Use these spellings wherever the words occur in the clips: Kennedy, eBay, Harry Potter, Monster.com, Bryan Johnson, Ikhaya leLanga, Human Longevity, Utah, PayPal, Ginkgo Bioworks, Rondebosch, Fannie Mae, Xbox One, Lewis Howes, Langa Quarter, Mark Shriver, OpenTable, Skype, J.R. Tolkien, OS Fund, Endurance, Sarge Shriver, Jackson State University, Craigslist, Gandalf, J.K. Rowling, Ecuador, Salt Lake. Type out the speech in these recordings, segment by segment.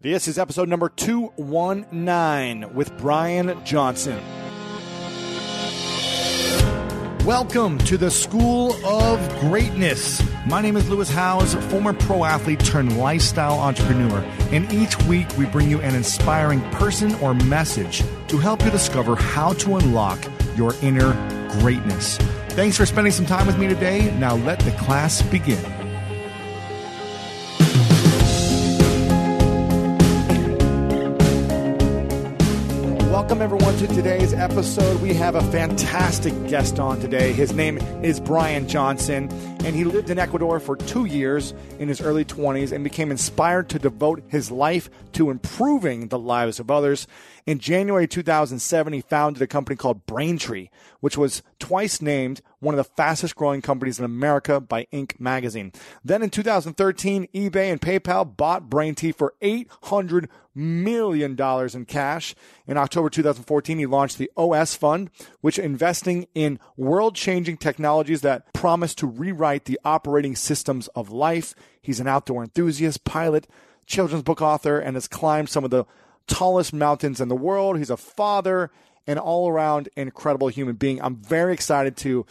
This is episode number 219 with Bryan Johnson. Welcome to the School of Greatness. My name is Lewis Howes, former pro athlete turned lifestyle entrepreneur. And each week we bring you an inspiring person or message to help you discover how to unlock your inner greatness. Thanks for spending some time with me today. Now let the class begin. Welcome, everyone, to today's episode. We have a fantastic guest on today. His name is Bryan Johnson, and he lived in Ecuador for 2 years in his early 20s and became inspired to devote his life to improving the lives of others. In January 2007, he founded a company called Braintree, which was twice named one of the fastest-growing companies in America by Inc. magazine. Then in 2013, eBay and PayPal bought Braintree for $800 million in cash. In October 2014, he launched the OS Fund, which investing in world-changing technologies that promise to rewrite the operating systems of life. He's an outdoor enthusiast, pilot, children's book author, and has climbed some of the tallest mountains in the world. He's a father, an all-around incredible human being. I'm very excited to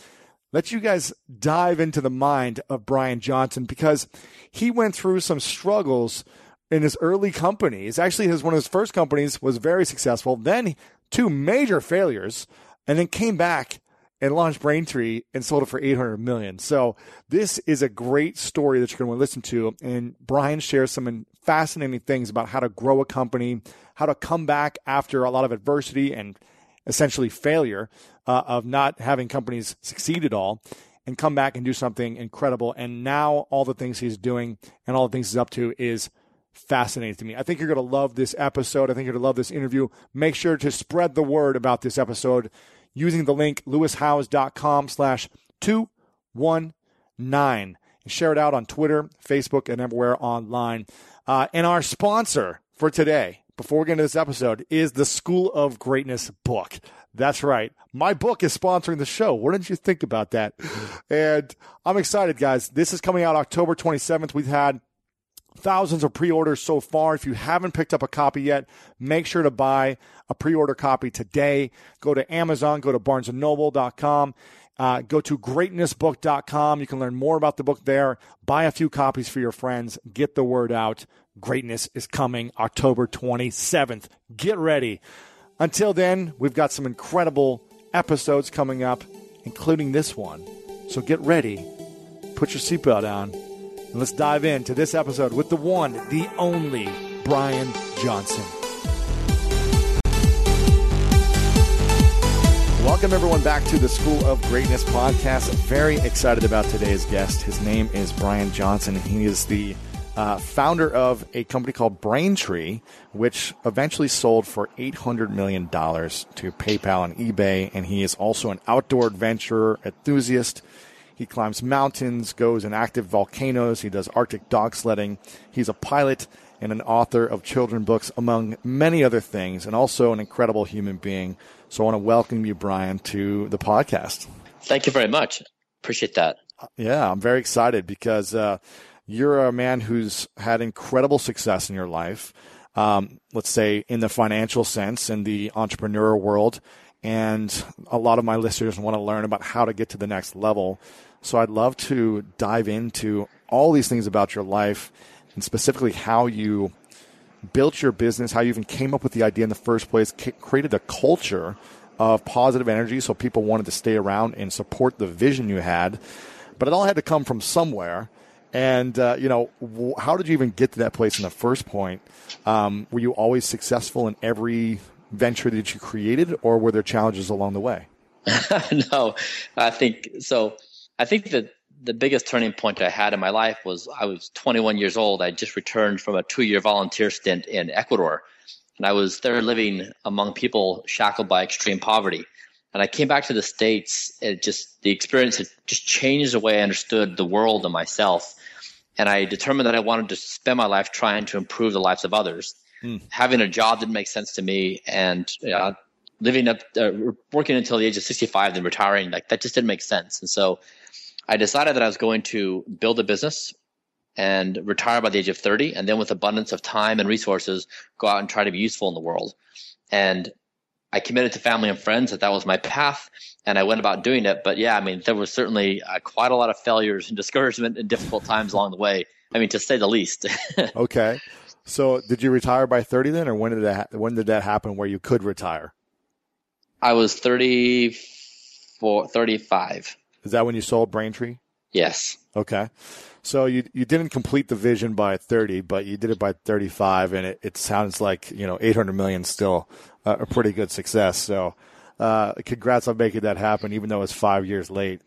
let you guys dive into the mind of Bryan Johnson because he went through some struggles in his early companies. Actually, one of his first companies was very successful, then two major failures, and then came back and launched Braintree and sold it for $800 million. So this is a great story that you're going to want to listen to. And Bryan shares some fascinating things about how to grow a company, how to come back after a lot of adversity and essentially failure of not having companies succeed at all and come back and do something incredible. And now all the things he's doing and all the things he's up to is fascinating to me. I think you're going to love this episode. I think you're going to love this interview. Make sure to spread the word about this episode using the link lewishowes.com/219. Share it out on Twitter, Facebook, and everywhere online. And our sponsor for today, before we get into this episode, is the School of Greatness book. That's right. My book is sponsoring the show. What did you think about that? And I'm excited, guys. This is coming out October 27th. We've had thousands of pre-orders so far. If you haven't picked up a copy yet, make sure to buy a pre-order copy today. Go to Amazon, go to barnesandnoble.com, go to greatnessbook.com. You can learn more about the book there. Buy a few copies for your friends. Get the word out. Greatness is coming October 27th. Get ready. Until then, we've got some incredible episodes coming up, including this one. So get ready. Put your seatbelt on. And let's dive into this episode with the one, the only, Bryan Johnson. Welcome, everyone, back to the School of Greatness podcast. Very excited about today's guest. His name is Bryan Johnson, and he is the founder of a company called Braintree, which eventually sold for $800 million to PayPal and eBay. And he is also an outdoor adventurer, enthusiast. He climbs mountains, goes in active volcanoes. He does Arctic dog sledding. He's a pilot and an author of children's books, among many other things, and also an incredible human being. So I want to welcome you, Bryan, to the podcast. Thank you very much. Appreciate that. Yeah, I'm very excited because you're a man who's had incredible success in your life, let's say in the financial sense, in the entrepreneur world. And a lot of my listeners want to learn about how to get to the next level. So I'd love to dive into all these things about your life and specifically how you built your business, how you even came up with the idea in the first place, created a culture of positive energy so people wanted to stay around and support the vision you had. But it all had to come from somewhere. And, how did you even get to that place in the first point? Were you always successful in every venture that you created, or were there challenges along the way? No, I think so. I think that the biggest turning point I had in my life was I was 21 years old. I just returned from a 2-year volunteer stint in Ecuador, and I was there living among people shackled by extreme poverty. And I came back to the States. The experience had just changed the way I understood the world and myself. And I determined that I wanted to spend my life trying to improve the lives of others. Having a job didn't make sense to me, and working until the age of 65, then retiring, that just didn't make sense. And so I decided that I was going to build a business and retire by the age of 30, and then with abundance of time and resources, go out and try to be useful in the world. And I committed to family and friends that that was my path, and I went about doing it. But yeah, I mean, there was certainly quite a lot of failures and discouragement and difficult times along the way. I mean, to say the least. Okay. So did you retire by 30 then, or when did that happen where you could retire? I was 34, 35. Is that when you sold Braintree? Yes. Okay. So you didn't complete the vision by 30, but you did it by 35, and it sounds like, you know, $800 million still a pretty good success. So congrats on making that happen, even though it's 5 years late.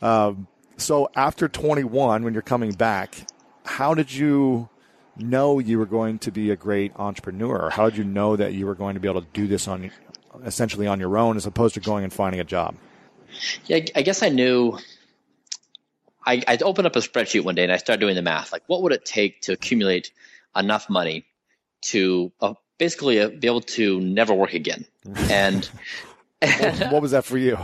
So after 21, when you're coming back, how did you know you were going to be a great entrepreneur? How did you know that you were going to be able to do this on essentially on your own as opposed to going and finding a job? Yeah, I guess I knew – I opened up a spreadsheet one day and I started doing the math. Like, what would it take to accumulate enough money to basically be able to never work again? And what was that for you?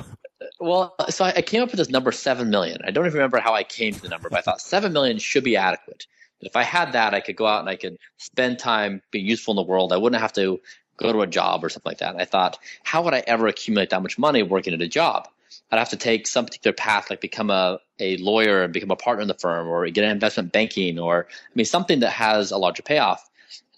Well, so I came up with this number, 7 million. I don't even remember how I came to the number, but I thought 7 million should be adequate. But if I had that, I could go out and I could spend time being useful in the world. I wouldn't have to go to a job or something like that. And I thought, how would I ever accumulate that much money working at a job? I'd have to take some particular path, like become a lawyer and become a partner in the firm, or get an investment banking, or something that has a larger payoff,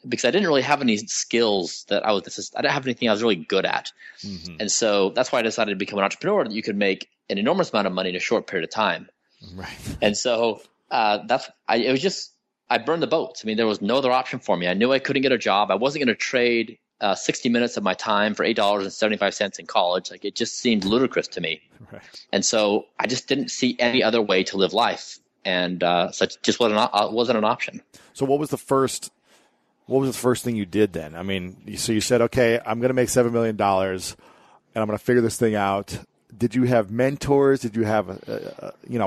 because I didn't really have any skills that I didn't have anything I was really good at. Mm-hmm. And so that's why I decided to become an entrepreneur, that you could make an enormous amount of money in a short period of time. Right. And so I burned the boats. There was no other option for me. I knew I couldn't get a job. I wasn't going to trade 60 minutes of my time for $8.75 in college. Like, it just seemed ludicrous to me. Right. And so I just didn't see any other way to live life. And so it just wasn't an option. So what was the first thing you did then? So you said, okay, I'm going to make $7 million and I'm going to figure this thing out. Did you have mentors? Did you have,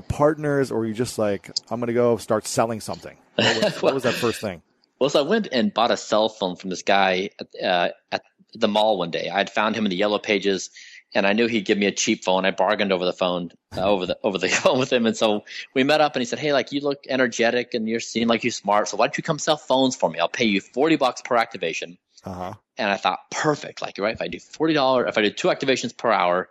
partners? Or were you just like, I'm going to go start selling something? What was that first thing? Well, so I went and bought a cell phone from this guy at the mall one day. I had found him in the Yellow Pages, and I knew he'd give me a cheap phone. I bargained over the phone, over the phone with him, and so we met up. And he said, "Hey, you look energetic, and you seem like you're smart. So why don't you come sell phones for me? I'll pay you $40 per activation." Uh-huh. And I thought, perfect. You're right. If I do $40, if I do 2 activations per hour,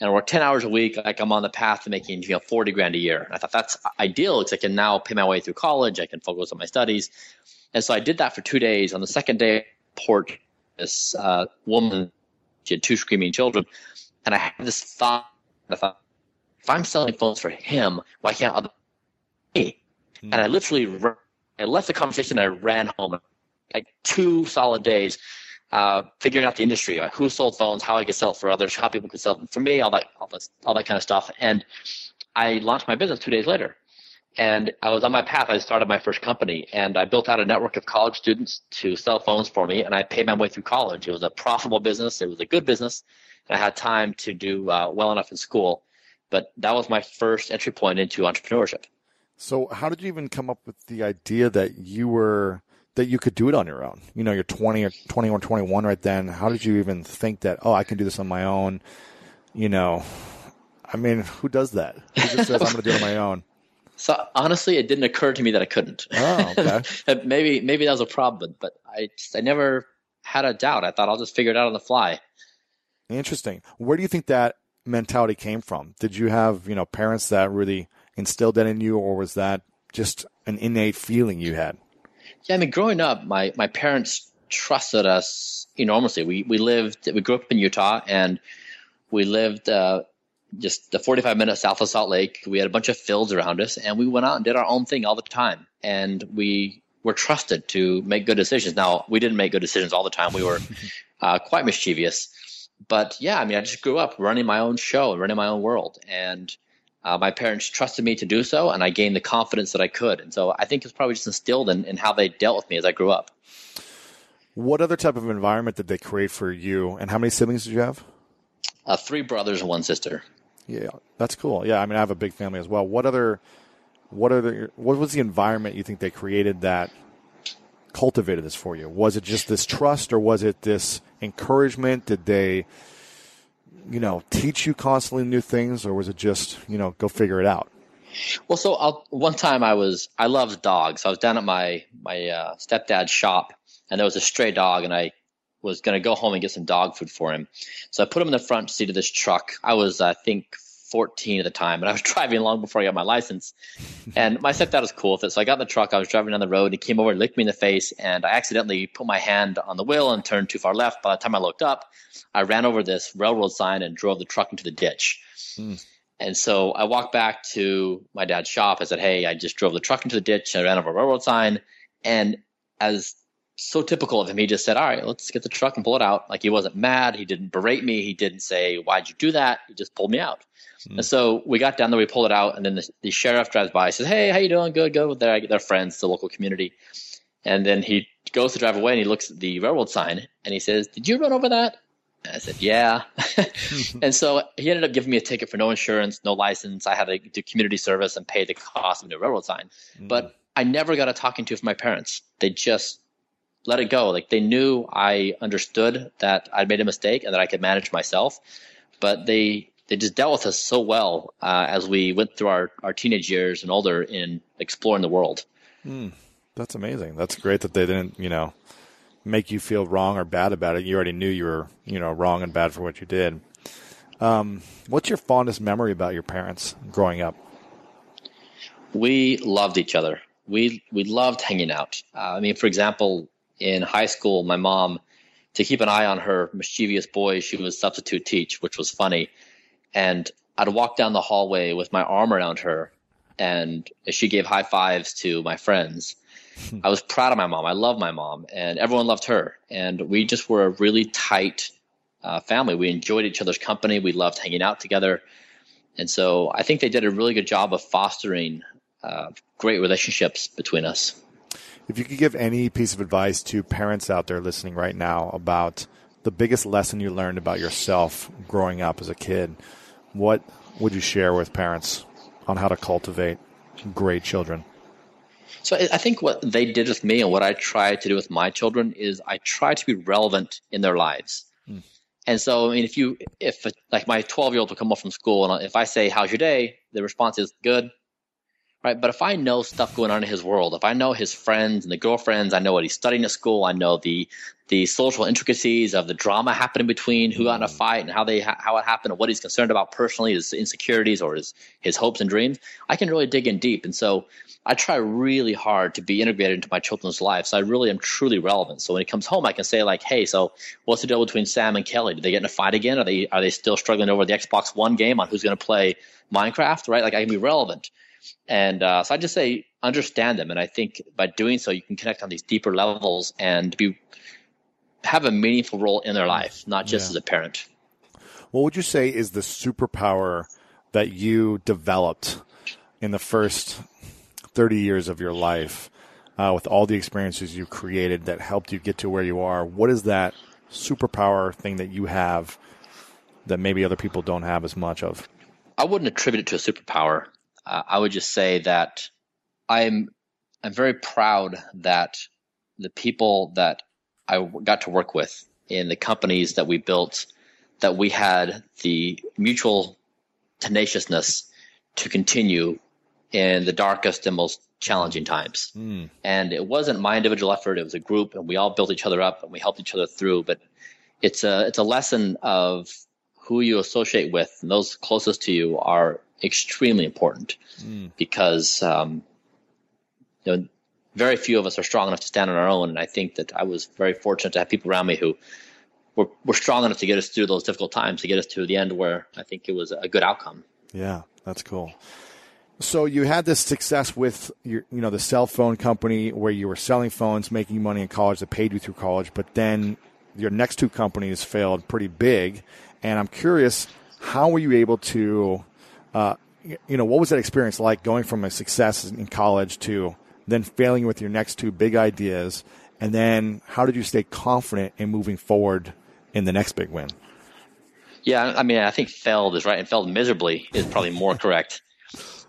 and I work 10 hours a week, I'm on the path to making $40,000 a year. And I thought that's ideal. It's I can now pay my way through college. I can focus on my studies. And so I did that for 2 days. On the second day, porch this woman, she had 2 screaming children, and I had this thought. I thought, if I'm selling phones for him, why can't other me? And I literally left the conversation. And I ran home, 2 solid days, figuring out the industry, who sold phones, how I could sell it for others, how people could sell them for me, all that kind of stuff. And I launched my business 2 days later. And I was on my path. I started my first company, and I built out a network of college students to sell phones for me, and I paid my way through college. It was a profitable business. It was a good business. And I had time to do well enough in school. But that was my first entry point into entrepreneurship. So how did you even come up with the idea that you could do it on your own? You're 20 or 21, 21 right then. How did you even think that, oh, I can do this on my own? Who does that? Who just says, I'm going to do it on my own? So honestly, it didn't occur to me that I couldn't. Oh, okay. Maybe that was a problem, but I never had a doubt. I thought I'll just figure it out on the fly. Interesting. Where do you think that mentality came from? Did you have parents that really instilled that in you, or was that just an innate feeling you had? Yeah, growing up, my parents trusted us enormously. We grew up in Utah, and we lived just the 45 minutes south of Salt Lake. We had a bunch of fields around us, and we went out and did our own thing all the time. And we were trusted to make good decisions. Now, we didn't make good decisions all the time. We were quite mischievous. But yeah, I just grew up running my own show and running my own world. And my parents trusted me to do so, and I gained the confidence that I could. And so I think it's probably just instilled in how they dealt with me as I grew up. What other type of environment did they create for you? And how many siblings did you have? 3 brothers and 1 sister. Yeah, that's cool. Yeah, I have a big family as well. What was the environment you think they created that cultivated this for you? Was it just this trust, or was it this encouragement? Did they, teach you constantly new things, or was it just, go figure it out? Well, so one time I loved dogs. I was down at my stepdad's shop, and there was a stray dog, and I was going to go home and get some dog food for him. So I put him in the front seat of this truck. I was, I think, 14 at the time, and I was driving long before I got my license. And my stepdad was cool with it. So I got in the truck. I was driving down the road. He came over and licked me in the face, and I accidentally put my hand on the wheel and turned too far left. By the time I looked up, I ran over this railroad sign and drove the truck into the ditch. And so I walked back to my dad's shop. I said, hey, I just drove the truck into the ditch. I ran over a railroad sign. And as so typical of him, he just said, all right, let's get the truck and pull it out. Like, he wasn't mad. He didn't berate me. He didn't say, why'd you do that? He just pulled me out. And so we got down there, we pulled it out. And then the sheriff drives by, says, hey, how you doing? Good, good. They're friends, the local community. And then he goes to drive away and he looks at the railroad sign and he says, did you run over that? And I said, yeah. And so he ended up giving me a ticket for no insurance, no license. I had to do community service and pay the cost of a new railroad sign. But I never got a talking to from my parents. They just let it go. Like, they knew I understood that I'd made a mistake and that I could manage myself. But they just dealt with us so well as we went through our teenage years and older in exploring the world. That's amazing. That's great that they didn't, make you feel wrong or bad about it. You already knew you were, wrong and bad for what you did. What's your fondest memory about your parents growing up? We loved each other. We loved hanging out. For example, in high school, my mom, to keep an eye on her mischievous boys, she would substitute teach, which was funny. And I'd walk down the hallway with my arm around her, and she gave high fives to my friends. I was proud of my mom. I love my mom, and everyone loved her. And we just were a really tight family. We enjoyed each other's company. We loved hanging out together. And so I think they did a really good job of fostering great relationships between us. If you could give any piece of advice to parents out there listening right now about the biggest lesson you learned about yourself growing up as a kid, what would you share with parents on how to cultivate great children? So I think what they did with me and what I try to do with my children is I try to be relevant in their lives. And so, if like my 12-year-old will come up from school and if I say, how's your day? The response is good, right? But if I know stuff going on in his world, if I know his friends and the girlfriends, I know what he's studying at school, I know the social intricacies of the drama happening between who got in a fight and how it happened and what he's concerned about personally, his insecurities or his hopes and dreams, I can really dig in deep. And so I try really hard to be integrated into my children's lives. So I really am truly relevant. So when it comes home, I can say like, hey, so what's the deal between Sam and Kelly? Did they get in a fight again? Are they still struggling over the Xbox One game on who's going to play Minecraft, right? Like, I can be relevant. And so I just say, understand them. And I think by doing so, you can connect on these deeper levels and have a meaningful role in their life, not just as a parent. What would you say is the superpower that you developed in the first 30 years of your life with all the experiences you created that helped you get to where you are? What is that superpower thing that you have that maybe other people don't have as much of? I wouldn't attribute it to a superpower. I would just say that I'm very proud that the people that I got to work with in the companies that we built, that we had the mutual tenaciousness to continue in the darkest and most challenging times. And it wasn't my individual effort. It was a group, and we all built each other up and we helped each other through. But it's a lesson of who you associate with, and those closest to you are extremely important because very few of us are strong enough to stand on our own. And I think that I was very fortunate to have people around me who were strong enough to get us through those difficult times, to get us to the end where I think it was a good outcome. Yeah, that's cool. So you had this success with your, the cell phone company where you were selling phones, making money in college that paid you through college, but then your next two companies failed pretty big. And I'm curious, how were you able to, what was that experience like going from a success in college to then failing with your next two big ideas? And then how did you stay confident in moving forward in the next big win? Yeah, I think failed is right. And failed miserably is probably more correct.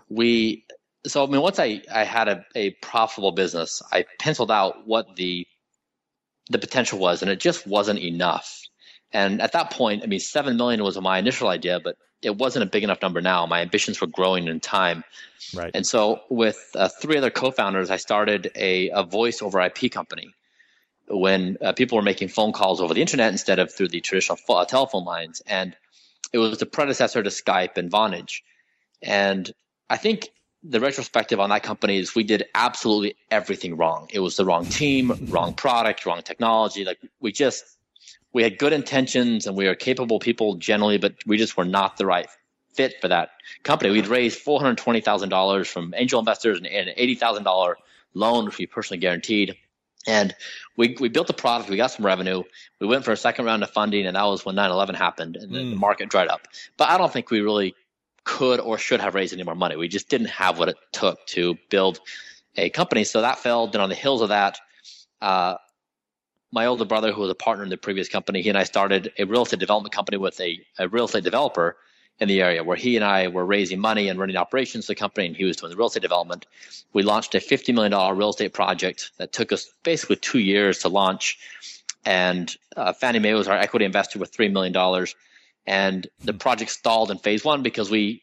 Once I had a profitable business, I penciled out what the potential was, and it just wasn't enough. And at that point, $7 million was my initial idea, but it wasn't a big enough number now. My ambitions were growing in time. Right. And so with three other co-founders, I started a voice over IP company. When people were making phone calls over the internet instead of through the traditional telephone lines. And it was the predecessor to Skype and Vonage. And I think the retrospective on that company is we did absolutely everything wrong. It was the wrong team, wrong product, wrong technology. Like we had good intentions and we are capable people generally, but we just were not the right fit for that company. We'd raised $420,000 from angel investors and an $80,000 loan, which we personally guaranteed. And we built the product, we got some revenue, we went for a second round of funding, and that was when 9/11 happened and the market dried up. But I don't think we really could or should have raised any more money. We just didn't have what it took to build a company. So that failed. Then on the hills of that, my older brother, who was a partner in the previous company, he and I started a real estate development company with a real estate developer in the area where he and I were raising money and running operations for the company, and he was doing the real estate development. We launched a $50 million real estate project that took us basically 2 years to launch, and Fannie Mae was our equity investor with $3 million. And the project stalled in phase one because we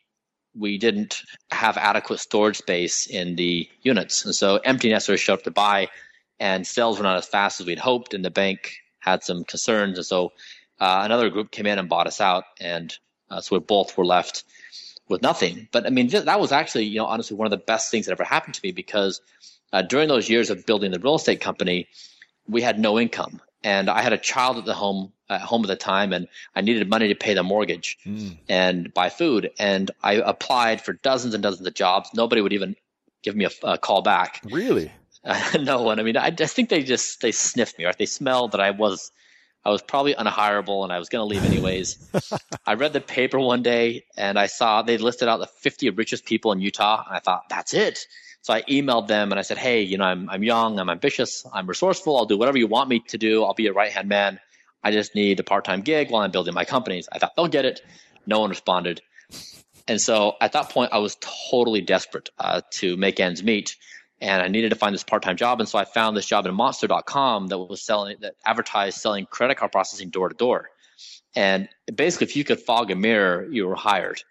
didn't have adequate storage space in the units. And so empty nesters showed up to buy, and sales were not as fast as we'd hoped, and the bank had some concerns. And so another group came in and bought us out, and so we both were left with nothing. But I mean, that was actually, you know, honestly, one of the best things that ever happened to me, because during those years of building the real estate company, we had no income, and I had a child at the home at the time, and I needed money to pay the mortgage and buy food. And I applied for dozens and dozens of jobs. Nobody would even give me a call back. Really? No one. I mean, I just think they sniffed me, right? They smelled that I was probably unhirable, and I was going to leave anyways. I read the paper one day, and I saw they listed out the 50 richest people in Utah, and I thought, that's it. So I emailed them, and I said, hey, you know, I'm young, I'm ambitious, I'm resourceful, I'll do whatever you want me to do, I'll be your right-hand man. I just need a part-time gig while I'm building my companies. I thought, they'll get it. No one responded. And so at that point, I was totally desperate to make ends meet. And I needed to find this part-time job, and so I found this job in Monster.com that advertised selling credit card processing door to door. And basically, if you could fog a mirror, you were hired.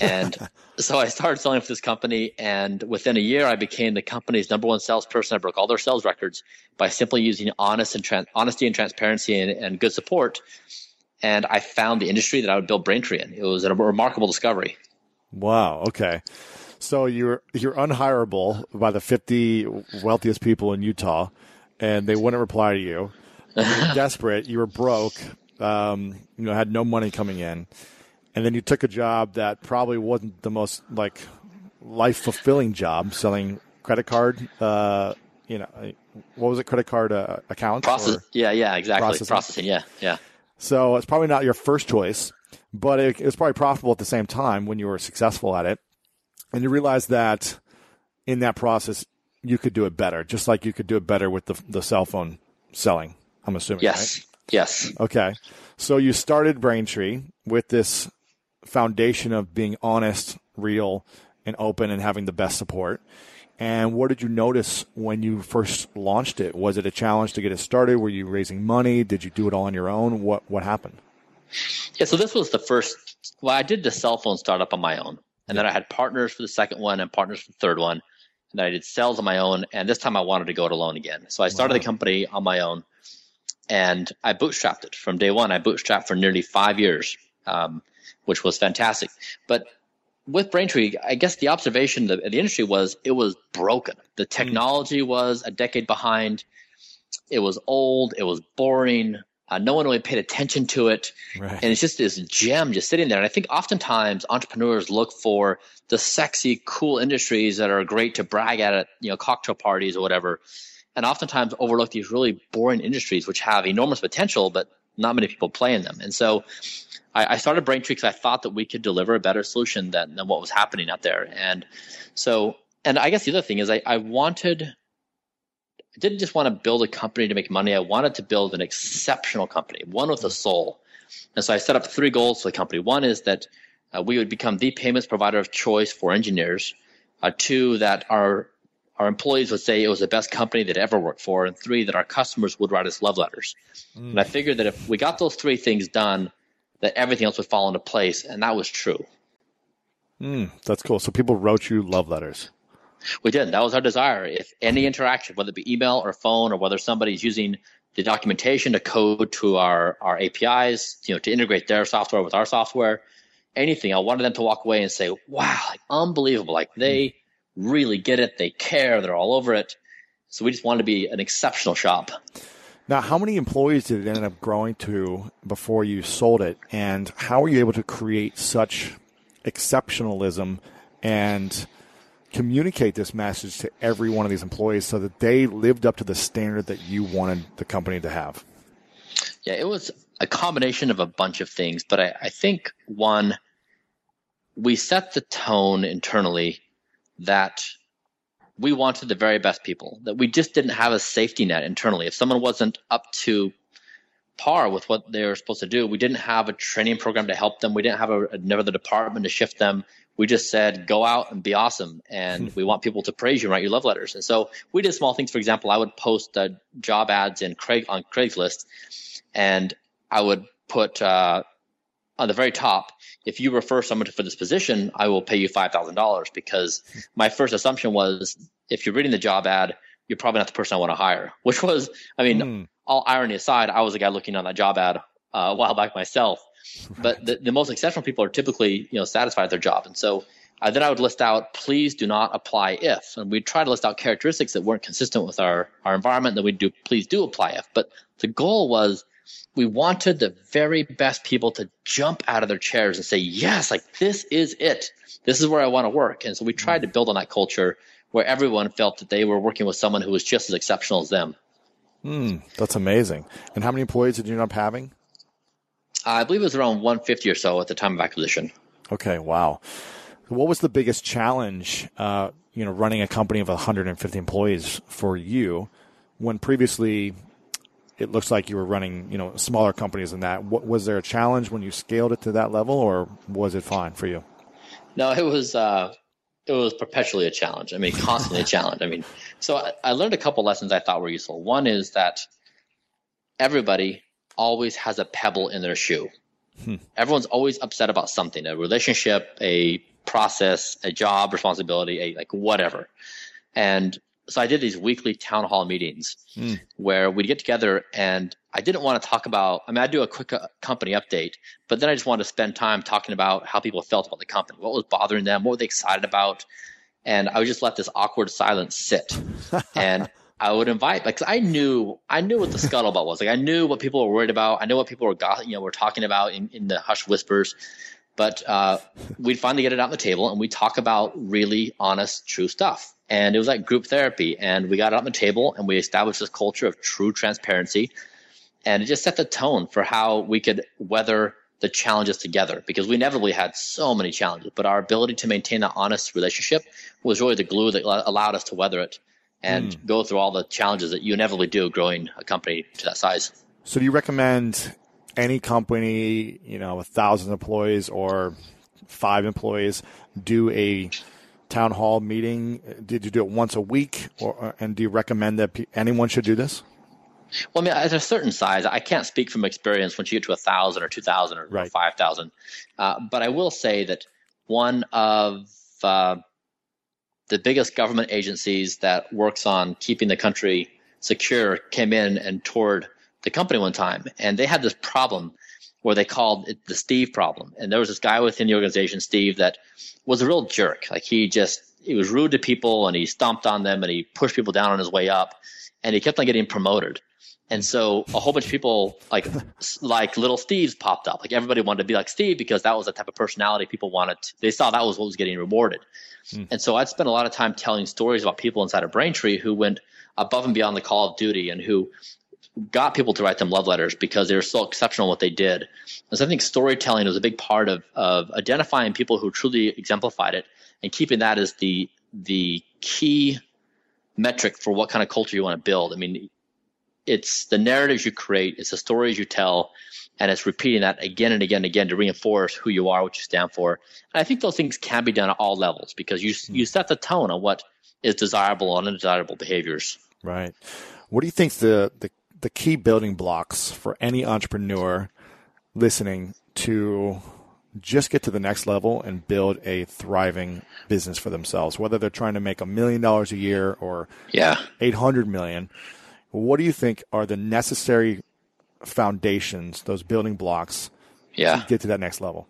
And so I started selling for this company, and within a year, I became the company's number one salesperson. I broke all their sales records by simply using honesty and transparency and good support. And I found the industry that I would build Braintree in. It was a remarkable discovery. Wow. Okay. So you're unhirable by the 50 wealthiest people in Utah, and they wouldn't reply to you. You were desperate. You were broke. You know, had no money coming in, and then you took a job that probably wasn't the most like life fulfilling job, selling credit card. You know, what was it? Credit card account? Yeah, exactly. Processing. Yeah. So it's probably not your first choice, but it was probably profitable at the same time when you were successful at it. And you realize that in that process, you could do it better, just like you could do it better with the cell phone selling, I'm assuming, yes. Right? Yes. Okay. So you started Braintree with this foundation of being honest, real, and open, and having the best support. And what did you notice when you first launched it? Was it a challenge to get it started? Were you raising money? Did you do it all on your own? What happened? Yeah, so this was the first – well, I did the cell phone startup on my own. And then I had partners for the second one and partners for the third one. And then I did sales on my own. And this time I wanted to go it alone again. So I started the company on my own, and I bootstrapped it. From day one, I bootstrapped for nearly 5 years, which was fantastic. But with Braintree, I guess the observation of the industry was it was broken. The technology was a decade behind. It was old. It was boring. No one really paid attention to it. Right. And it's just this gem just sitting there. And I think oftentimes entrepreneurs look for the sexy, cool industries that are great to brag at, you know, cocktail parties or whatever, and oftentimes overlook these really boring industries which have enormous potential, but not many people play in them. And so I started Braintree because I thought that we could deliver a better solution than what was happening out there. And so – and I guess the other thing is I wanted – I didn't just want to build a company to make money. I wanted to build an exceptional company, one with a soul. And so I set up three goals for the company. One is that we would become the payments provider of choice for engineers. Two, that our employees would say it was the best company they'd ever worked for. And three, that our customers would write us love letters. And I figured that if we got those three things done, that everything else would fall into place. And that was true. That's cool. So people wrote you love letters. We did. That was our desire. If any interaction, whether it be email or phone, or whether somebody's using the documentation to code to our APIs, to integrate their software with our software, anything, I wanted them to walk away and say, wow, unbelievable. They really get it. They care. They're all over it. So we just wanted to be an exceptional shop. Now, how many employees did it end up growing to before you sold it? And how were you able to create such exceptionalism and communicate this message to every one of these employees so that they lived up to the standard that you wanted the company to have? Yeah, it was a combination of a bunch of things. But I think, one, we set the tone internally that we wanted the very best people, that we just didn't have a safety net internally. If someone wasn't up to par with what they were supposed to do, we didn't have a training program to help them. We didn't have another department to shift them. We just said, go out and be awesome. And we want people to praise you and write you love letters. And so we did small things. For example, I would post job ads on Craigslist, and I would put on the very top, if you refer someone for this position, I will pay you $5,000, because my first assumption was, if you're reading the job ad, you're probably not the person I want to hire, which was, all irony aside, I was a guy looking on that job ad a while back myself. Right. But the most exceptional people are typically, satisfied with their job. And so then I would list out, please do not apply if. And we'd try to list out characteristics that weren't consistent with our environment. Then we'd do, please do apply if. But the goal was, we wanted the very best people to jump out of their chairs and say, yes, this is it. This is where I want to work. And so we tried to build on that culture where everyone felt that they were working with someone who was just as exceptional as them. That's amazing. And how many employees did you end up having? I believe it was around 150 or so at the time of acquisition. Okay, wow. What was the biggest challenge, running a company of 150 employees for you, when previously it looks like you were running, smaller companies than that? Was there a challenge when you scaled it to that level, or was it fine for you? No, it was perpetually a challenge. Constantly a challenge. So I learned a couple lessons I thought were useful. One is that everybody always has a pebble in their shoe. Everyone's always upset about something, a relationship, a process, a job responsibility, whatever. And so I did these weekly town hall meetings where we'd get together, and I didn't want to talk about – I do a quick company update, but then I just wanted to spend time talking about how people felt about the company, what was bothering them, what were they excited about. And I would just let this awkward silence sit. And I would invite – I knew what the scuttlebutt was. I knew what people were worried about. I knew what people were talking about in the hushed whispers. But we'd finally get it out on the table, and we'd talk about really honest, true stuff. And it was like group therapy. And we got it on the table, and we established this culture of true transparency. And it just set the tone for how we could weather the challenges together, because we inevitably had so many challenges. But our ability to maintain that honest relationship was really the glue that allowed us to weather it and go through all the challenges that you inevitably do growing a company to that size. So do you recommend any company, with 1,000 employees or 5 employees, do a town hall meeting? Did you do it once a week, and do you recommend that anyone should do this? Well, at a certain size, I can't speak from experience once you get to 1,000 or 2,000 or 5,000. But I will say that one of the biggest government agencies that works on keeping the country secure came in and toured the company one time, and they had this problem where they called it the Steve problem. And there was this guy within the organization, Steve, that was a real jerk. He was rude to people, and he stomped on them, and he pushed people down on his way up, and he kept on getting promoted. And so a whole bunch of people like little Steves popped up. Everybody wanted to be like Steve, because that was the type of personality people wanted. They saw that was what was getting rewarded. And so I'd spent a lot of time telling stories about people inside of Braintree who went above and beyond the call of duty and who got people to write them love letters because they were so exceptional in what they did. And so I think storytelling was a big part of identifying people who truly exemplified it and keeping that as the key metric for what kind of culture you want to build. It's the narratives you create, it's the stories you tell, and it's repeating that again and again and again to reinforce who you are, what you stand for. And I think those things can be done at all levels because you set the tone on what is desirable and undesirable behaviors. Right. What do you think's the key building blocks for any entrepreneur listening to just get to the next level and build a thriving business for themselves, whether they're trying to make $1 million a year or $800 million. What do you think are the necessary foundations, those building blocks to get to that next level?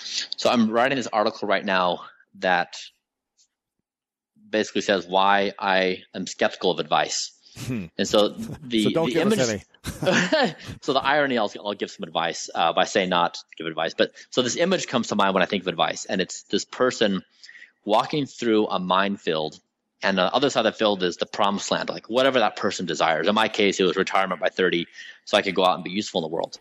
So I'm writing this article right now that basically says why I am skeptical of advice. And so the irony, I'll give some advice by saying not to give advice. But so this image comes to mind when I think of advice, and it's this person walking through a minefield, and the other side of the field is the promised land, like whatever that person desires. In my case, it was retirement by 30, so I could go out and be useful in the world.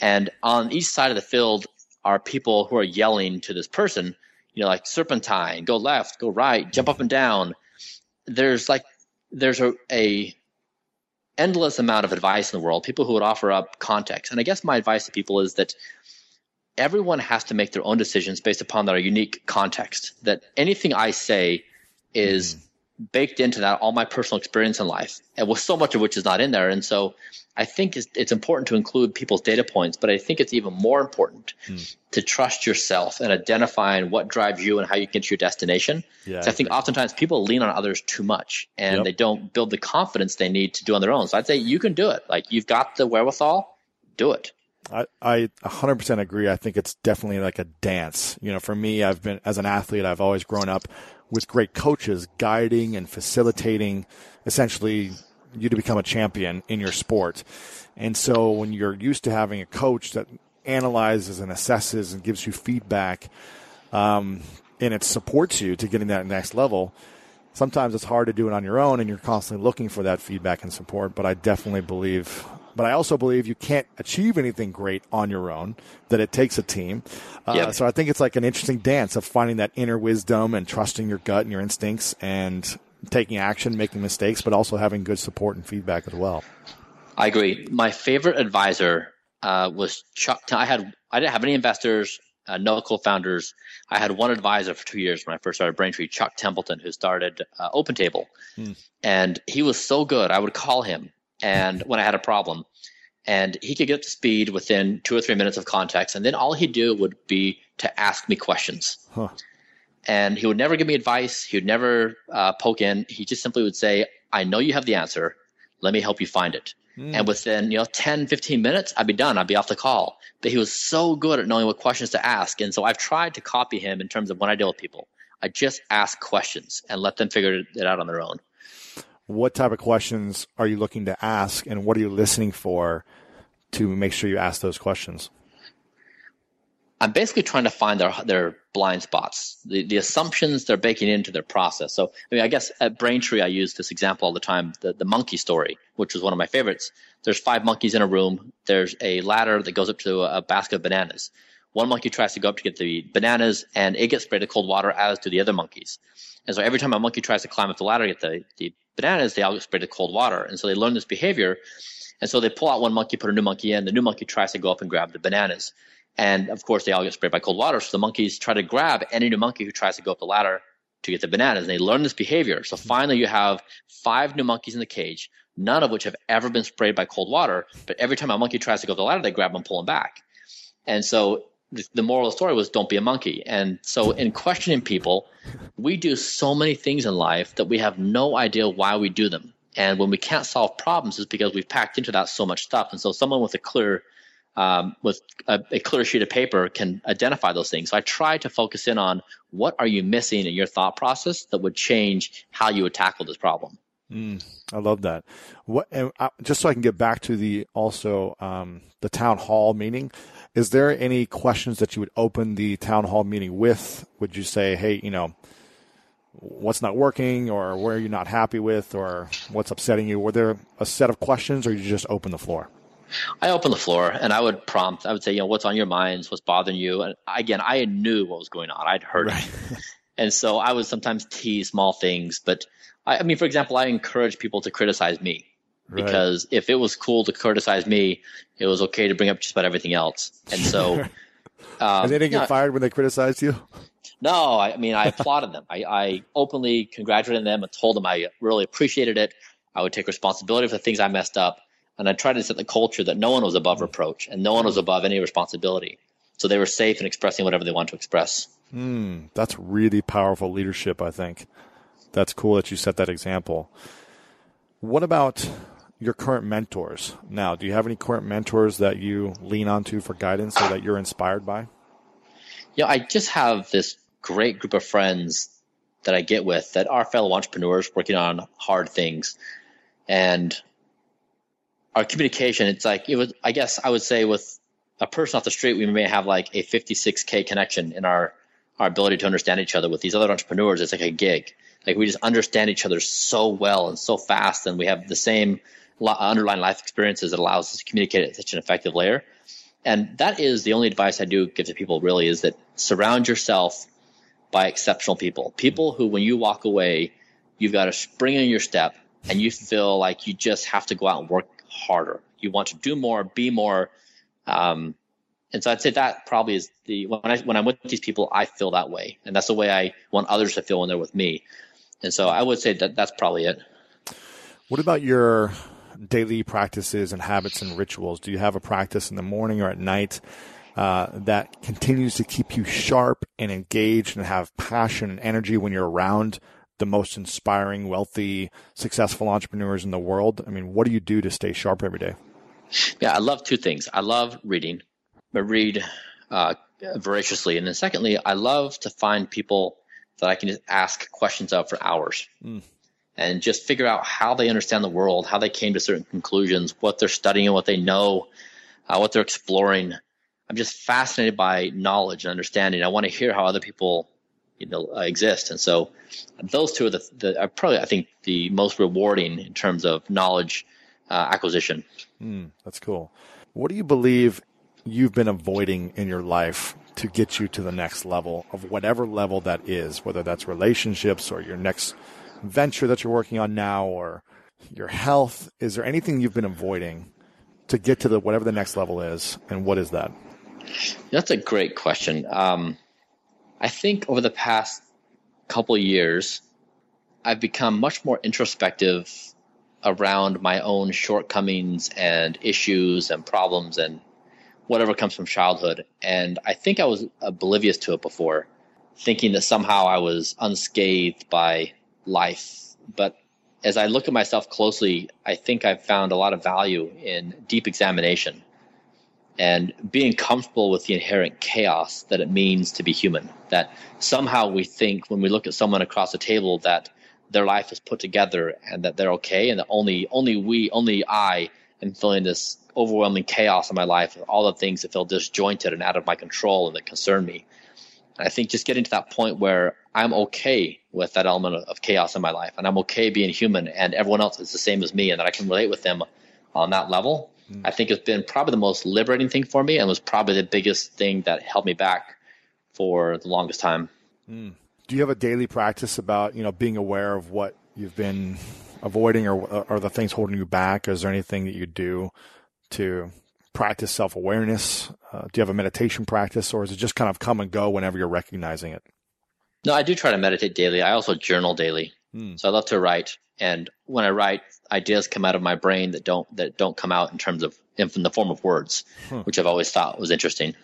And on each side of the field are people who are yelling to this person, you know, like serpentine, go left, go right, jump up and down. There's a endless amount of advice in the world, people who would offer up context. And I guess my advice to people is that everyone has to make their own decisions based upon their unique context, that anything I say is baked into that, all my personal experience in life, and with so much of which is not in there. And so I think it's important to include people's data points, but I think it's even more important to trust yourself and identifying what drives you and how you get to your destination. Yeah, so I think oftentimes people lean on others too much, and they don't build the confidence they need to do on their own. So I'd say you can do it. Like, you've got the wherewithal, do it. I 100% agree. I think it's definitely like a dance. You know, for me, I've been, as an athlete, I've always grown up with great coaches guiding and facilitating essentially you to become a champion in your sport. And so when you're used to having a coach that analyzes and assesses and gives you feedback, and it supports you to getting that next level, sometimes it's hard to do it on your own, and you're constantly looking for that feedback and support. But I definitely believe, but I also believe you can't achieve anything great on your own, that it takes a team. So I think it's like an interesting dance of finding that inner wisdom and trusting your gut and your instincts and taking action, making mistakes, but also having good support and feedback as well. I agree. My favorite advisor was Chuck. I didn't have any investors, no co-founders. I had one advisor for 2 years when I first started Braintree, Chuck Templeton, who started OpenTable. And he was so good. I would call him and when I had a problem, and he could get up to speed within 2 or 3 minutes of context. And then all he'd do would be to ask me questions. And he would never give me advice. He would never poke in. He just simply would say, I know you have the answer. Let me help you find it. And within 10, 15 minutes, I'd be done. I'd be off the call. But he was so good at knowing what questions to ask. And so I've tried to copy him in terms of when I deal with people. I just ask questions and let them figure it out on their own. What type of questions are you looking to ask, and what are you listening for to make sure you ask those questions? I'm basically trying to find their blind spots, the assumptions they're baking into their process. So I guess at Braintree, I use this example all the time, the monkey story, which was one of my favorites. There's 5 monkeys in a room. There's a ladder that goes up to a basket of bananas. One monkey tries to go up to get the bananas, and it gets sprayed with cold water, as do the other monkeys. And so every time a monkey tries to climb up the ladder to get the bananas, they all get sprayed with cold water. And so they learn this behavior. And so they pull out one monkey, put a new monkey in. The new monkey tries to go up and grab the bananas. And of course, they all get sprayed by cold water. So the monkeys try to grab any new monkey who tries to go up the ladder to get the bananas. And they learn this behavior. So finally, you have 5 new monkeys in the cage, none of which have ever been sprayed by cold water. But every time a monkey tries to go up the ladder, they grab them, pull them back. And so the moral of the story was, don't be a monkey. And so in questioning people, we do so many things in life that we have no idea why we do them. And when we can't solve problems, it's because we've packed into that so much stuff. And so someone with a clear sheet of paper can identify those things. So I try to focus in on, what are you missing in your thought process that would change how you would tackle this problem? I love that. Just so I can get back to the town hall meeting, is there any questions that you would open the town hall meeting with? Would you say, hey, what's not working, or where are you not happy with, or what's upsetting you? Were there a set of questions, or you just open the floor? I open the floor, and I would say, what's on your minds? What's bothering you? And again, I knew what was going on. I'd heard it. And so I would sometimes tease small things, but for example, I encourage people to criticize me, because if it was cool to criticize me, it was okay to bring up just about everything else. And so, and they didn't get fired when they criticized you? No, I applauded them. I openly congratulated them and told them I really appreciated it. I would take responsibility for the things I messed up. And I tried to set the culture that no one was above reproach and no one was above any responsibility. So they were safe in expressing whatever they wanted to express. That's really powerful leadership, I think. That's cool that you set that example. What about your current mentors now? Do you have any current mentors that you lean onto for guidance or that you're inspired by? Yeah, I just have this great group of friends that I get with that are fellow entrepreneurs working on hard things. And our communication, it's like, it was, I guess I would say with a person off the street, we may have like a 56K connection in our ability to understand each other. With these other entrepreneurs, it's like a gig. Like we just understand each other so well and so fast, and we have the same underlying life experiences that allows us to communicate at such an effective layer. And that is the only advice I do give to people really, is that surround yourself by exceptional people. People who, when you walk away, you've got a spring in your step and you feel like you just have to go out and work harder. You want to do more, be more. And so I'd say that probably is the, when I'm with these people, I feel that way. And that's the way I want others to feel when they're with me. And so I would say that that's probably it. What about your daily practices and habits and rituals? Do you have a practice in the morning or at night that continues to keep you sharp and engaged and have passion and energy when you're around the most inspiring, wealthy, successful entrepreneurs in the world? I mean, what do you do to stay sharp every day? Yeah, I love two things. I love reading. I read voraciously. And then secondly, I love to find people that I can just ask questions of for hours. And just figure out how they understand the world, how they came to certain conclusions, what they're studying, what they know, what they're exploring. I'm just fascinated by knowledge and understanding. I want to hear how other people, exist. And so those two are probably the most rewarding in terms of knowledge acquisition. That's cool. What do you believe you've been avoiding in your life to get you to the next level of whatever level that is, whether that's relationships or your next venture that you're working on now or your health? Is there anything you've been avoiding to get to whatever the next level is, and what is that? That's a great question. I think over the past couple of years, I've become much more introspective around my own shortcomings and issues and problems and whatever comes from childhood. And I think I was oblivious to it before, thinking that somehow I was unscathed by life. But as I look at myself closely, I think I've found a lot of value in deep examination and being comfortable with the inherent chaos that it means to be human. That somehow we think when we look at someone across the table that their life is put together and that they're okay, and that only I am feeling this overwhelming chaos in my life, all the things that feel disjointed and out of my control and that concern me. I think just getting to that point where I'm okay with that element of chaos in my life, and I'm okay being human and everyone else is the same as me, and that I can relate with them on that level, I think it's been probably the most liberating thing for me and was probably the biggest thing that held me back for the longest time. Do you have a daily practice about, being aware of what you've been avoiding or are the things holding you back? Is there anything that you do to practice self-awareness? Do you have a meditation practice, or is it just kind of come and go whenever you're recognizing it? No, I do try to meditate daily. I also journal daily. So I love to write. And when I write, ideas come out of my brain that don't come out in the form of words, which I've always thought was interesting.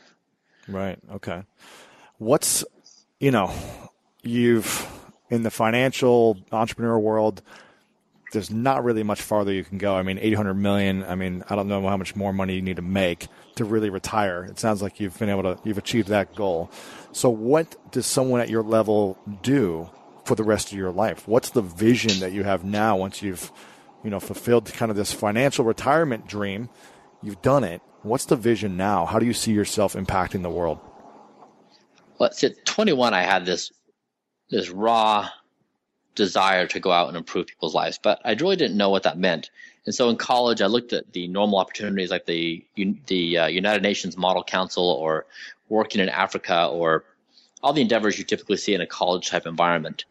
Right. Okay. What's, you've in the financial entrepreneur world, there's not really much farther you can go. I mean, 800 million. I mean, I don't know how much more money you need to make to really retire. It sounds like you've achieved that goal. So what does someone at your level do for the rest of your life? What's the vision that you have now once you've, fulfilled kind of this financial retirement dream? You've done it. What's the vision now? How do you see yourself impacting the world? Well, at 21, I had this raw desire to go out and improve people's lives, but I really didn't know what that meant. And so in college, I looked at the normal opportunities like the United Nations Model Council or working in Africa or all the endeavors you typically see in a college-type environment.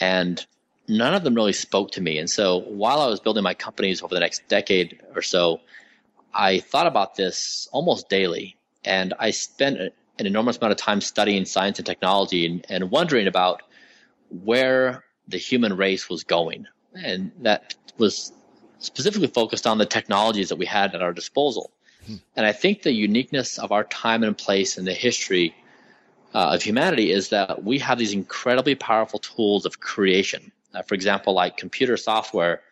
And none of them really spoke to me. And so while I was building my companies over the next decade or so, I thought about this almost daily. And I spent an enormous amount of time studying science and technology and wondering about where the human race was going. And that was specifically focused on the technologies that we had at our disposal. And I think the uniqueness of our time and place in the history of humanity is that we have these incredibly powerful tools of creation. For example, like computer software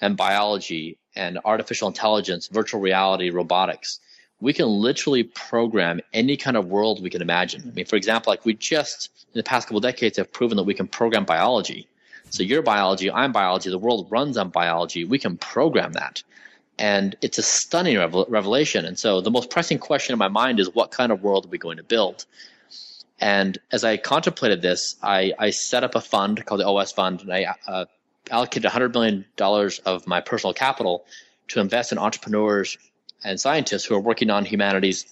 and biology and artificial intelligence, virtual reality, robotics. We can literally program any kind of world we can imagine. I mean, for example, like we just in the past couple of decades have proven that we can program biology. So you're biology, I'm biology, the world runs on biology. We can program that. And it's a stunning revelation. And so the most pressing question in my mind is, what kind of world are we going to build? And as I contemplated this, I set up a fund called the OS Fund, and I allocated $100 million of my personal capital to invest in entrepreneurs and scientists who are working on humanity's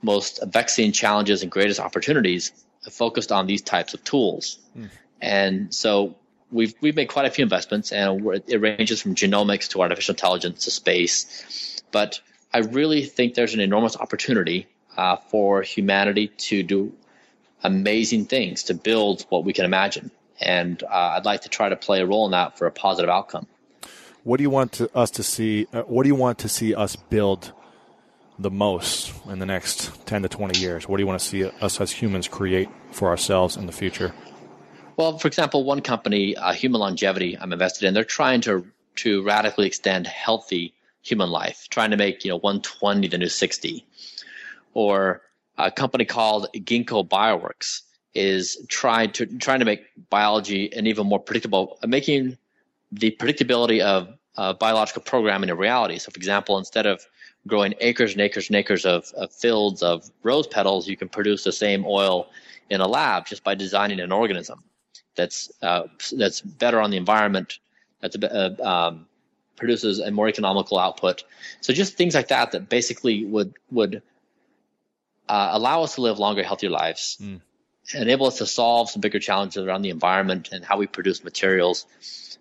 most vexing challenges and greatest opportunities, focused on these types of tools. Mm. And so we've made quite a few investments, and it ranges from genomics to artificial intelligence to space. But I really think there's an enormous opportunity for humanity to do amazing things, to build what we can imagine. And I'd like to try to play a role in that for a positive outcome. What do you want us to see? What do you want to see us build the most in the next 10 to 20 years? What do you want to see us as humans create for ourselves in the future? Well, for example, one company, Human Longevity, I'm invested in. They're trying to radically extend healthy human life, trying to make 120 the new 60. Or a company called Ginkgo Bioworks is trying to make biology an even more predictable, making the predictability of biological programming a reality. So, for example, instead of growing acres and acres and acres of fields of rose petals, you can produce the same oil in a lab just by designing an organism that's better on the environment, that produces a more economical output. So, just things like that basically would allow us to live longer, healthier lives, enable us to solve some bigger challenges around the environment and how we produce materials.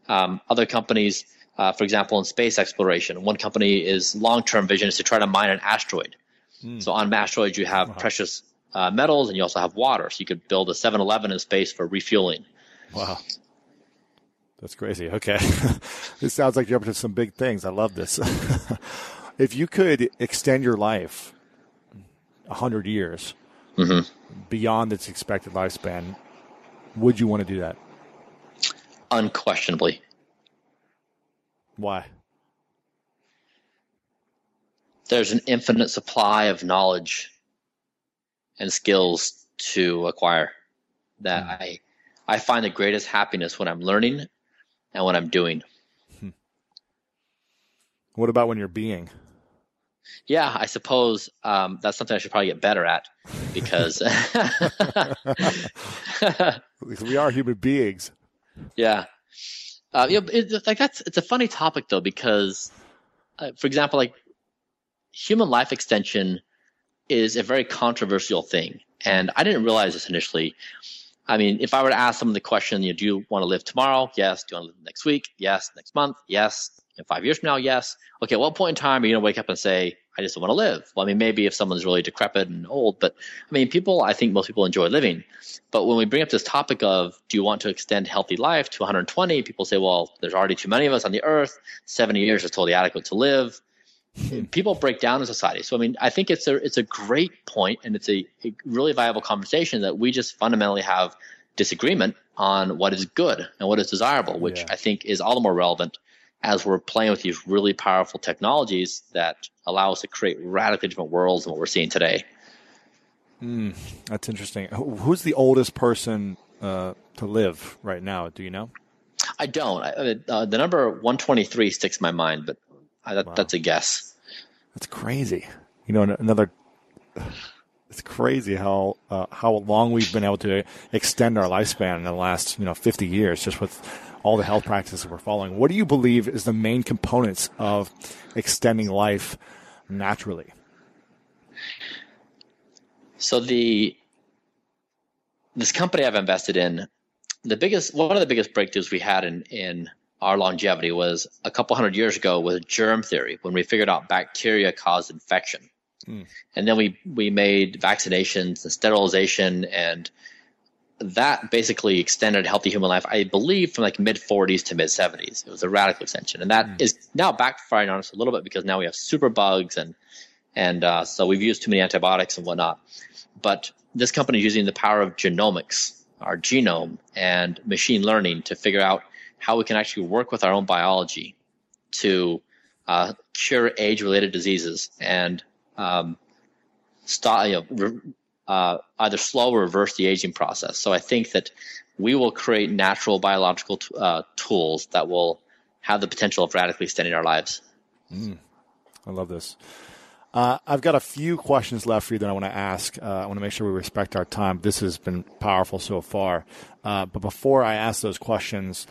Other companies, for example, in space exploration, one company is long-term vision is to try to mine an asteroid. So on asteroids, you have precious metals, and you also have water. So you could build a 7-Eleven in space for refueling. Wow. That's crazy. Okay. This sounds like you're up to some big things. I love this. If you could extend your life 100 years beyond its expected lifespan, would you want to do that? Unquestionably. Why? There's an infinite supply of knowledge and skills to acquire that I find the greatest happiness when I'm learning and when I'm doing. What about when you're being? Yeah, I suppose that's something I should probably get better at, because we are human beings. Yeah. It's a funny topic, though, because, for example, like human life extension is a very controversial thing. And I didn't realize this initially. I mean, if I were to ask someone the question, do you want to live tomorrow? Yes. Do you want to live next week? Yes. Next month? Yes. 5 years from now? Yes. Okay, at what point in time are you going to wake up and say, I just want to live? Well, I mean, maybe if someone's really decrepit and old, but I mean, I think most people enjoy living. But when we bring up this topic of, do you want to extend healthy life to 120? People say, well, there's already too many of us on the earth. 70 years is totally adequate to live. People break down in society. So, I mean, I think it's a great point, and it's a really viable conversation that we just fundamentally have disagreement on what is good and what is desirable, which I think is all the more relevant as we're playing with these really powerful technologies that allow us to create radically different worlds than what we're seeing today. That's interesting. Who's the oldest person to live right now? Do you know? I don't. The number 123 sticks in my mind, but that's a guess. That's crazy. It's crazy how long we've been able to extend our lifespan in the last 50 years just with all the health practices we're following. What do you believe is the main components of extending life naturally? So this company I've invested in, one of the biggest breakthroughs we had in our longevity was a couple hundred years ago with germ theory, when we figured out bacteria caused infection. And then we made vaccinations and sterilization and that basically extended healthy human life, I believe, from like mid-40s to mid-70s. It was a radical extension. And that is now backfiring on us a little bit because now we have super bugs and so we've used too many antibiotics and whatnot. But this company is using the power of genomics, our genome, and machine learning to figure out how we can actually work with our own biology to cure age-related diseases and either slow or reverse the aging process. So I think that we will create natural biological tools that will have the potential of radically extending our lives. I love this. I've got a few questions left for you that I want to ask. I want to make sure we respect our time. This has been powerful so far. But before I ask those questions,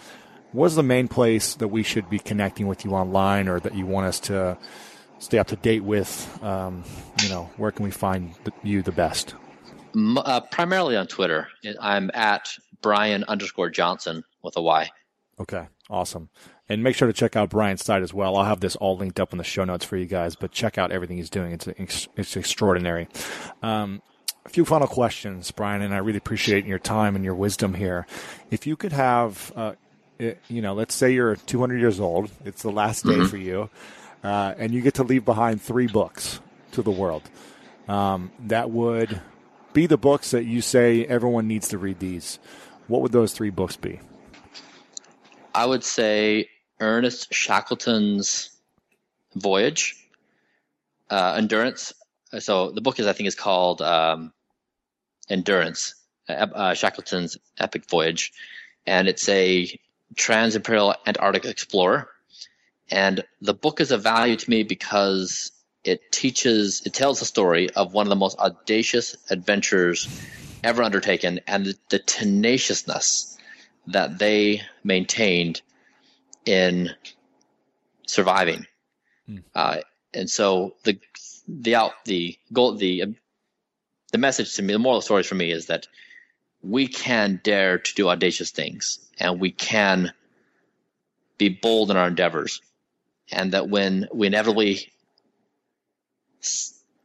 what's the main place that we should be connecting with you online or that you want us to stay up to date with? Where can we find you the best? Primarily on Twitter. I'm at Bryan_Johnson with a Y. Okay, awesome. And make sure to check out Bryan's site as well. I'll have this all linked up in the show notes for you guys, but check out everything he's doing. It's extraordinary. A few final questions, Bryan, and I really appreciate your time and your wisdom here. If you could have, let's say you're 200 years old. It's the last day for you, and you get to leave behind 3 books to the world. That would be the books that you say everyone needs to read these. What would those 3 books be? I would say Ernest Shackleton's Voyage, Endurance. So the book is called Endurance, Shackleton's Epic Voyage. And it's a trans-imperial Antarctic explorer. And the book is of value to me because it tells the story of one of the most audacious adventures ever undertaken and the tenaciousness that they maintained in surviving. And so the message to me, the moral story for me is that we can dare to do audacious things and we can be bold in our endeavors. And that when we inevitably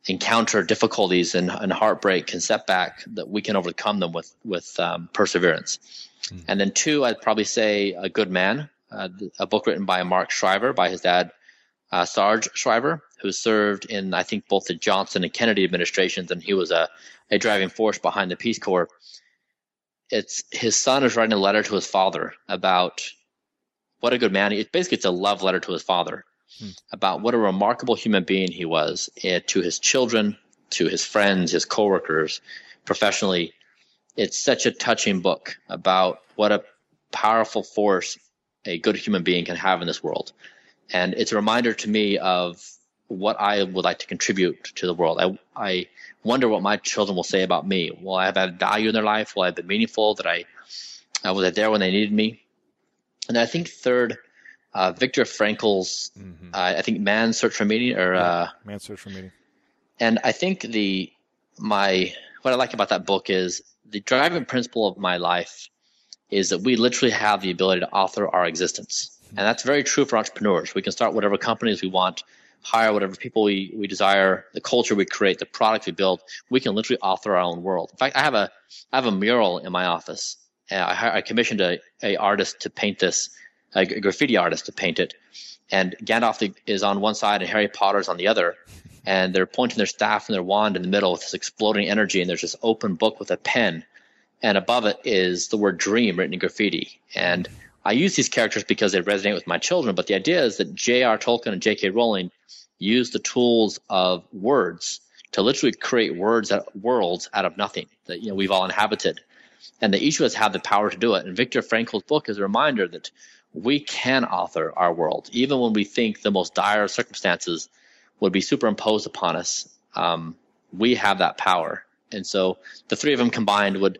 encounter difficulties and heartbreak and setback, that we can overcome them with perseverance. And then 2, I'd probably say A Good Man, a book written by Mark Shriver, by his dad, Sarge Shriver, who served in, I think, both the Johnson and Kennedy administrations, and he was a driving force behind the Peace Corps. His son is writing a letter to his father about what a good man he is. Basically, it's a love letter to his father about what a remarkable human being he was, to his children, to his friends, his coworkers, professionally. It's such a touching book about what a powerful force a good human being can have in this world. And it's a reminder to me of what I would like to contribute to the world. I wonder what my children will say about me. Will I have had value in their life? Will I have been meaningful? Was I there when they needed me? And I think 3rd, Viktor Frankl's, I think, Man's Search for Meaning. Man's Search for Meaning. And I think what I like about that book is the driving principle of my life is that we literally have the ability to author our existence. And that's very true for entrepreneurs. We can start whatever companies we want, hire whatever people we desire, the culture we create, the product we build. We can literally author our own world. In fact, I have a mural in my office. I commissioned a artist to paint this, a graffiti artist to paint it. And Gandalf is on one side and Harry Potter is on the other. And they're pointing their staff and their wand in the middle with this exploding energy. And there's this open book with a pen. And above it is the word dream written in graffiti. And I use these characters because they resonate with my children. But the idea is that J.R. Tolkien and J.K. Rowling used the tools of words to literally create worlds out of nothing that we've all inhabited. And that each of us have the power to do it. And Viktor Frankl's book is a reminder that we can author our world, even when we think the most dire circumstances would be superimposed upon us. We have that power. And so the 3 of them combined would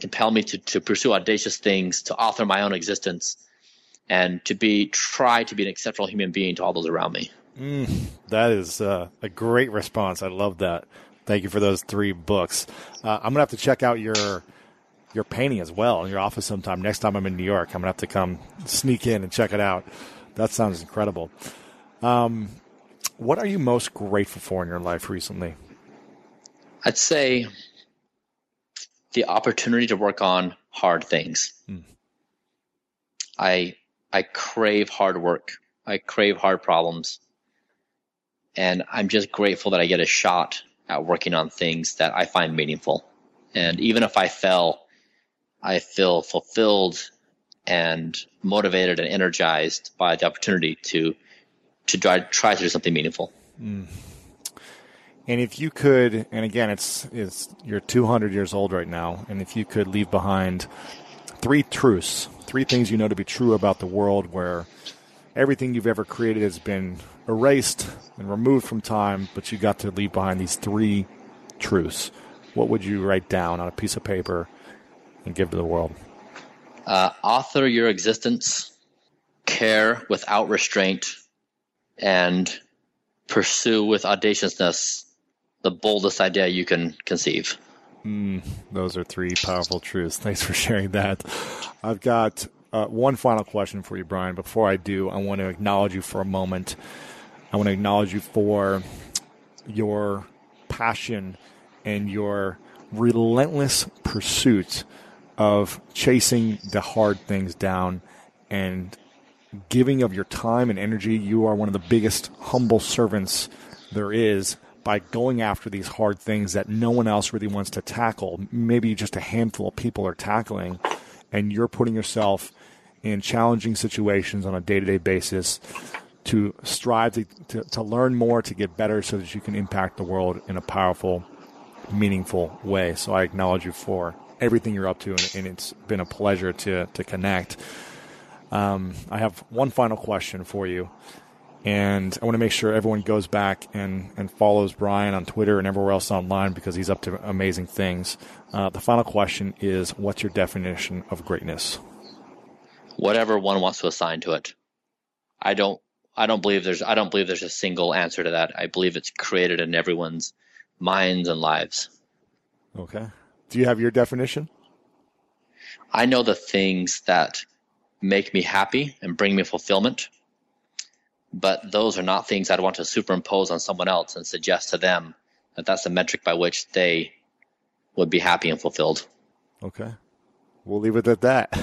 compel me to pursue audacious things, to author my own existence, and try to be an exceptional human being to all those around me. That is a great response. I love that. Thank you for those 3 books. I'm going to have to check out your painting as well in your office sometime. Next time I'm in New York, I'm going to have to come sneak in and check it out. That sounds incredible. What are you most grateful for in your life recently? I'd say the opportunity to work on hard things. Mm. I crave hard work. I crave hard problems. And I'm just grateful that I get a shot at working on things that I find meaningful. And even if I fail, I feel fulfilled and motivated and energized by the opportunity to try to do something meaningful. Mm. And if you could, and again, you're 200 years old right now, and if you could leave behind three truths, three things you know to be true about the world where everything you've ever created has been erased and removed from time, but you got to leave behind these three truths, what would you write down on a piece of paper and give to the world? Author your existence, care without restraint, and pursue with audaciousness the boldest idea you can conceive. Those are three powerful truths. Thanks for sharing that. I've got one final question for you, Bryan. Before I do, I want to acknowledge you for a moment. I want to acknowledge you for your passion and your relentless pursuit of chasing the hard things down and giving of your time and energy. You are one of the biggest humble servants there is by going after these hard things that no one else really wants to tackle. Maybe just a handful of people are tackling, and you're putting yourself in challenging situations on a day-to-day basis to strive to learn more, to get better so that you can impact the world in a powerful, meaningful way. So I acknowledge you for everything you're up to, and it's been a pleasure to connect. I have one final question for you, and I want to make sure everyone goes back and follows Bryan on Twitter and everywhere else online because he's up to amazing things. The final question is, what's your definition of greatness? Whatever one wants to assign to it. I don't believe there's a single answer to that. I believe it's created in everyone's minds and lives. Okay. Do you have your definition? I know the things that make me happy and bring me fulfillment, but those are not things I'd want to superimpose on someone else and suggest to them that that's the metric by which they would be happy and fulfilled. Okay. We'll leave it at that.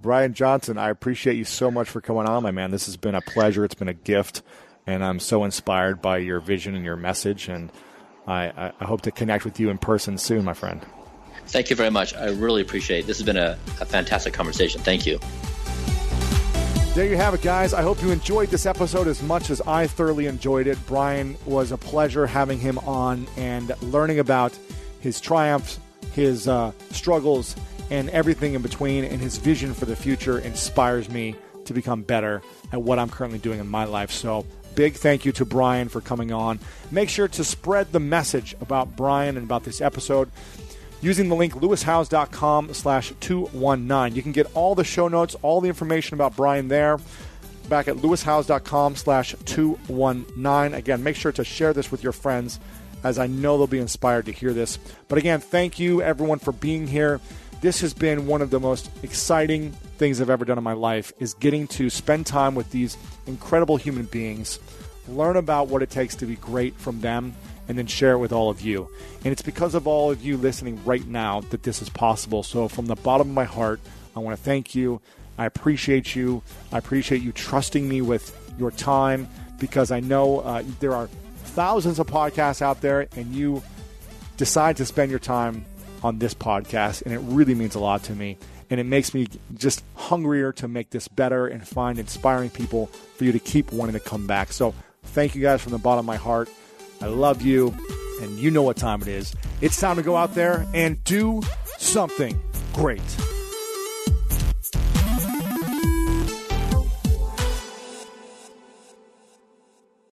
Bryan Johnson, I appreciate you so much for coming on, my man. This has been a pleasure. It's been a gift, and I'm so inspired by your vision and your message, and I hope to connect with you in person soon, my friend. Thank you very much. I really appreciate it. This has been a fantastic conversation. Thank you. There you have it, guys. I hope you enjoyed this episode as much as I thoroughly enjoyed it. Bryan, was a pleasure having him on and learning about his triumphs, his struggles, and everything in between. And his vision for the future inspires me to become better at what I'm currently doing in my life. So big thank you to Bryan for coming on. Make sure to spread the message about Bryan and about this episode using the link lewishowes.com/219. You can get all the show notes, all the information about Bryan there back at lewishowes.com/219. Again, make sure to share this with your friends, as I know they'll be inspired to hear this. But again, thank you everyone for being here. This has been one of the most exciting things I've ever done in my life, is getting to spend time with these incredible human beings, learn about what it takes to be great from them, and then share it with all of you. And it's because of all of you listening right now that this is possible. So from the bottom of my heart, I want to thank you. I appreciate you. I appreciate you trusting me with your time, because I know there are thousands of podcasts out there, and you decide to spend your time on this podcast, and it really means a lot to me. And it makes me just hungrier to make this better and find inspiring people for you to keep wanting to come back. So thank you guys from the bottom of my heart. I love you, and you know what time it is. It's time to go out there and do something great.